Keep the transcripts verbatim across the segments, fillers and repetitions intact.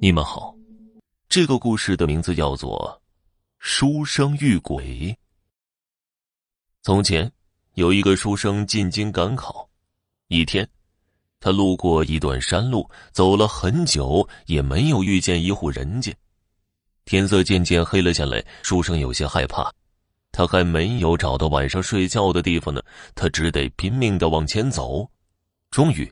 你们好，这个故事的名字叫做书生遇鬼。从前有一个书生进京赶考，一天他路过一段山路，走了很久也没有遇见一户人家。天色渐渐黑了下来，书生有些害怕，他还没有找到晚上睡觉的地方呢，他只得拼命地往前走。终于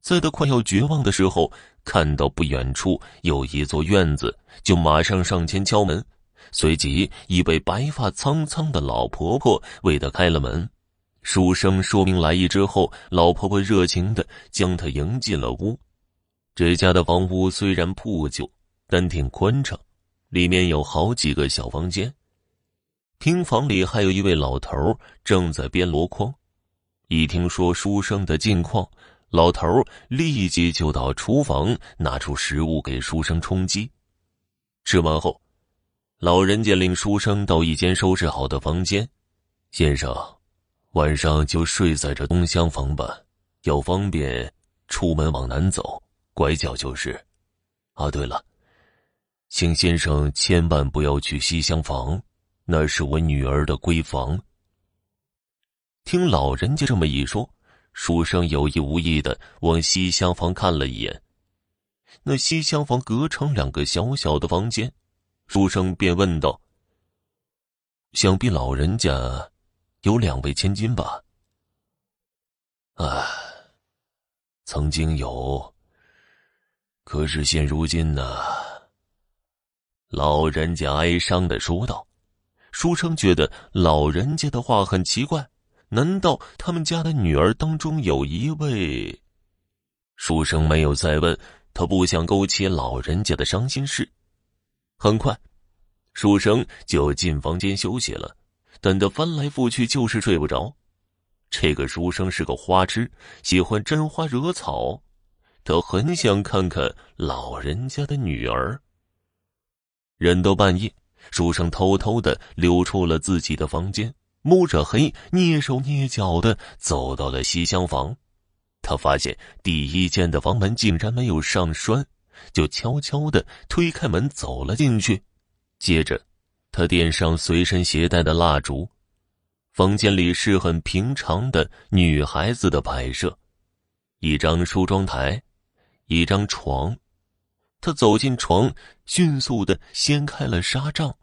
在他快要绝望的时候，看到不远处有一座院子，就马上上前敲门。随即一位白发苍苍的老婆婆为他开了门。书生说明来意之后，老婆婆热情地将他迎进了屋。这家的房屋虽然破旧，但挺宽敞，里面有好几个小房间。厅房里还有一位老头正在编箩筐。一听说书生的近况，老头立即就到厨房拿出食物给书生充饥。吃完后，老人家领书生到一间收拾好的房间。先生，晚上就睡在这东厢房吧，要方便出门往南走，拐角就是。啊，对了，请先生千万不要去西厢房，那是我女儿的闺房。听老人家这么一说，书生有意无意地往西厢房看了一眼。那西厢房隔成两个小小的房间，书生便问道：想必老人家有两位千金吧？啊，曾经有，可是现如今呢？老人家哀伤地说道。书生觉得老人家的话很奇怪，难道他们家的女儿当中有一位？书生没有再问，他不想勾起老人家的伤心事。很快书生就进房间休息了，但他翻来覆去就是睡不着。这个书生是个花痴，喜欢沾花惹草，他很想看看老人家的女儿。忍到半夜，书生偷偷地溜出了自己的房间，摸着黑，蹑手蹑脚地走到了西厢房。他发现第一间的房门竟然没有上栓，就悄悄地推开门走了进去。接着他点上随身携带的蜡烛。房间里是很平常的女孩子的摆设，一张梳妆台，一张床。他走进床，迅速地掀开了纱帐，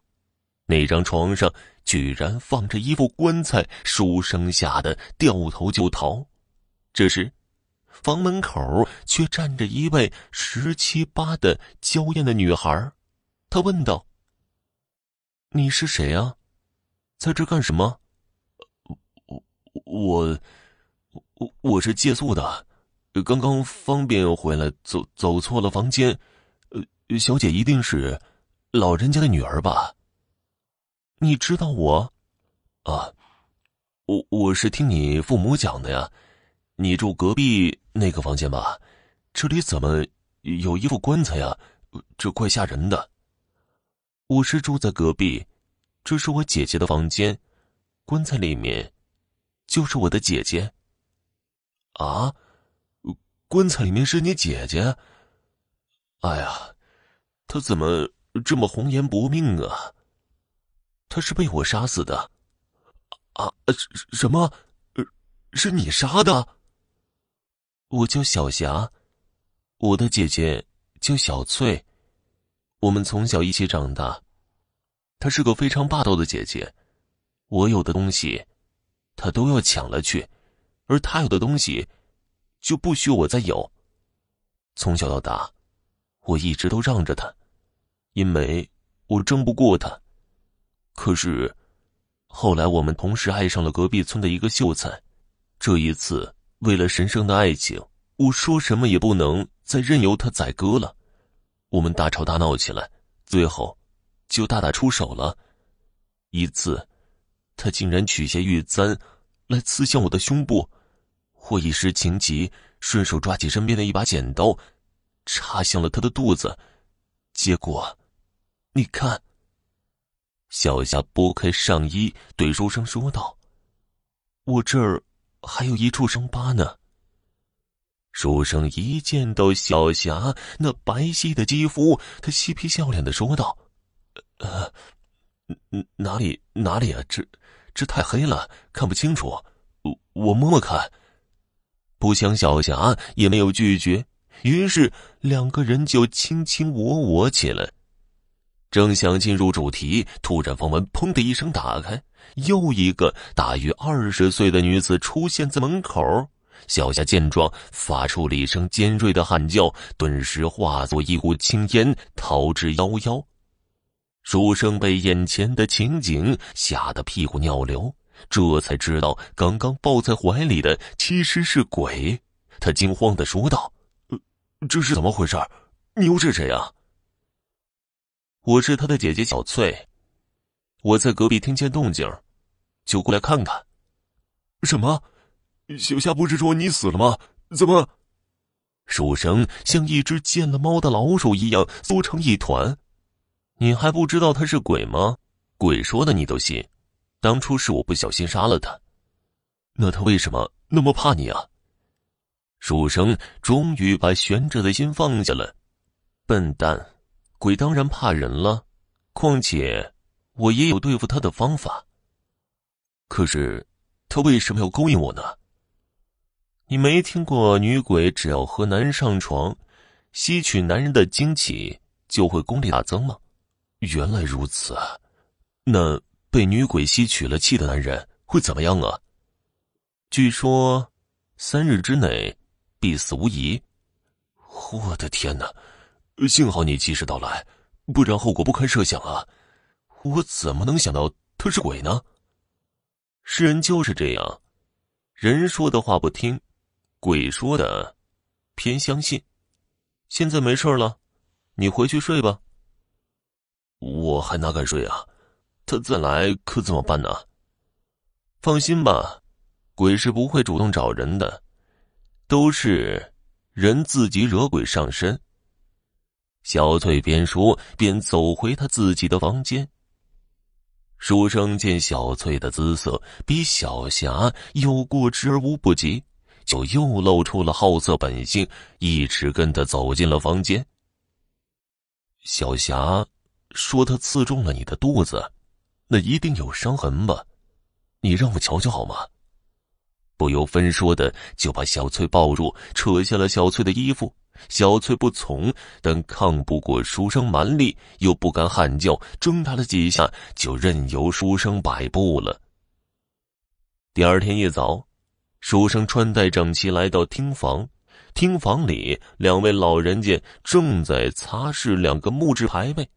那张床上居然放着一副棺材，书生吓得掉头就逃。这时，房门口却站着一位十七八的娇艳的女孩。她问道：“你是谁啊？在这干什么？”“我我我是借宿的，刚刚方便回来，走走错了房间。呃，小姐一定是老人家的女儿吧？”“你知道我？”“啊，我我是听你父母讲的呀。你住隔壁那个房间吧？这里怎么有一副棺材呀？这怪吓人的。”“我是住在隔壁，这是我姐姐的房间，棺材里面就是我的姐姐。”“啊，棺材里面是你姐姐？哎呀，她怎么这么红颜薄命啊？他是被我杀死的。”“啊，什么？是你杀的？”“我叫小霞，我的姐姐叫小翠，我们从小一起长大。她是个非常霸道的姐姐，我有的东西她都要抢了去，而她有的东西就不许我再有。从小到大，我一直都让着她，因为我争不过她。可是后来我们同时爱上了隔壁村的一个秀才，这一次为了神圣的爱情，我说什么也不能再任由他宰割了。我们大吵大闹起来，最后就大打出手了。一次他竟然取下玉簪来刺向我的胸部，我一时情急，顺手抓起身边的一把剪刀插向了他的肚子，结果你看。”小霞拨开上衣对书生说道：“我这儿还有一处伤疤呢。”书生一见到小霞那白皙的肌肤，他嬉皮笑脸地说道：“呃，哪里哪里啊，这这太黑了，看不清楚，我我摸摸看。”不想小霞也没有拒绝，于是两个人就卿卿我我起来。正想进入主题，突然房门砰的一声打开，又一个大约二十岁的女子出现在门口。小霞见状，发出了一声尖锐的喊叫，顿时化作一股青烟，逃之夭夭。书生被眼前的情景吓得屁股尿流，这才知道刚刚抱在怀里的其实是鬼。他惊慌地说道：“呃，这是怎么回事？你又是谁啊？”“我是他的姐姐小翠，我在隔壁听见动静，就过来看看。”“什么？小夏不是说你死了吗？怎么？”书生像一只见了猫的老鼠一样缩成一团。“你还不知道他是鬼吗？鬼说的你都信？当初是我不小心杀了他。那他为什么那么怕你啊？”书生终于把悬着的心放下了。“笨蛋，鬼当然怕人了，况且我也有对付他的方法。可是他为什么要勾引我呢？”“你没听过女鬼只要和男人上床，吸取男人的精气，就会功力大增吗？”“原来如此。那被女鬼吸取了气的男人会怎么样啊？”“据说三日之内必死无疑。”“我的天哪，幸好你及时到来，不然后果不堪设想啊！我怎么能想到他是鬼呢？”“世人就是这样，人说的话不听，鬼说的偏相信。现在没事了，你回去睡吧。”“我还哪敢睡啊，他再来可怎么办呢？”“放心吧，鬼是不会主动找人的，都是人自己惹鬼上身。”小翠边说边走回她自己的房间。书生见小翠的姿色比小霞有过之而无不及，就又露出了好色本性，一直跟她走进了房间。“小霞说她刺中了你的肚子，那一定有伤痕吧？你让我瞧瞧好吗？”不由分说的就把小翠抱住，扯下了小翠的衣服。小翠不从，但抗不过书生蛮力，又不敢喊叫，挣扎了几下就任由书生摆布了。第二天一早，书生穿戴整齐来到厅房，厅房里两位老人家正在擦拭两个木质牌位。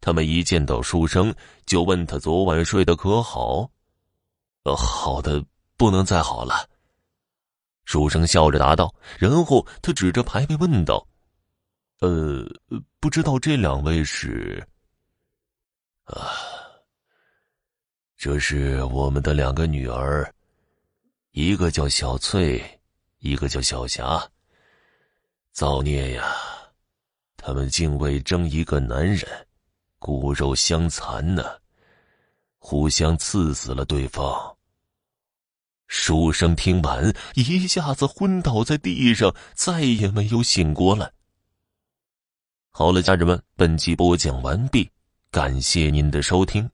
他们一见到书生，就问他昨晚睡得可好。“呃，好的不能再好了。”书生笑着答道，然后他指着牌位问道：“呃，不知道这两位是？”“啊，这是我们的两个女儿，一个叫小翠，一个叫小霞。造孽呀，他们竟为争一个男人，骨肉相残呢，互相刺死了对方。”书生听完，一下子昏倒在地上，再也没有醒过来。好了，家人们，本集播讲完毕，感谢您的收听。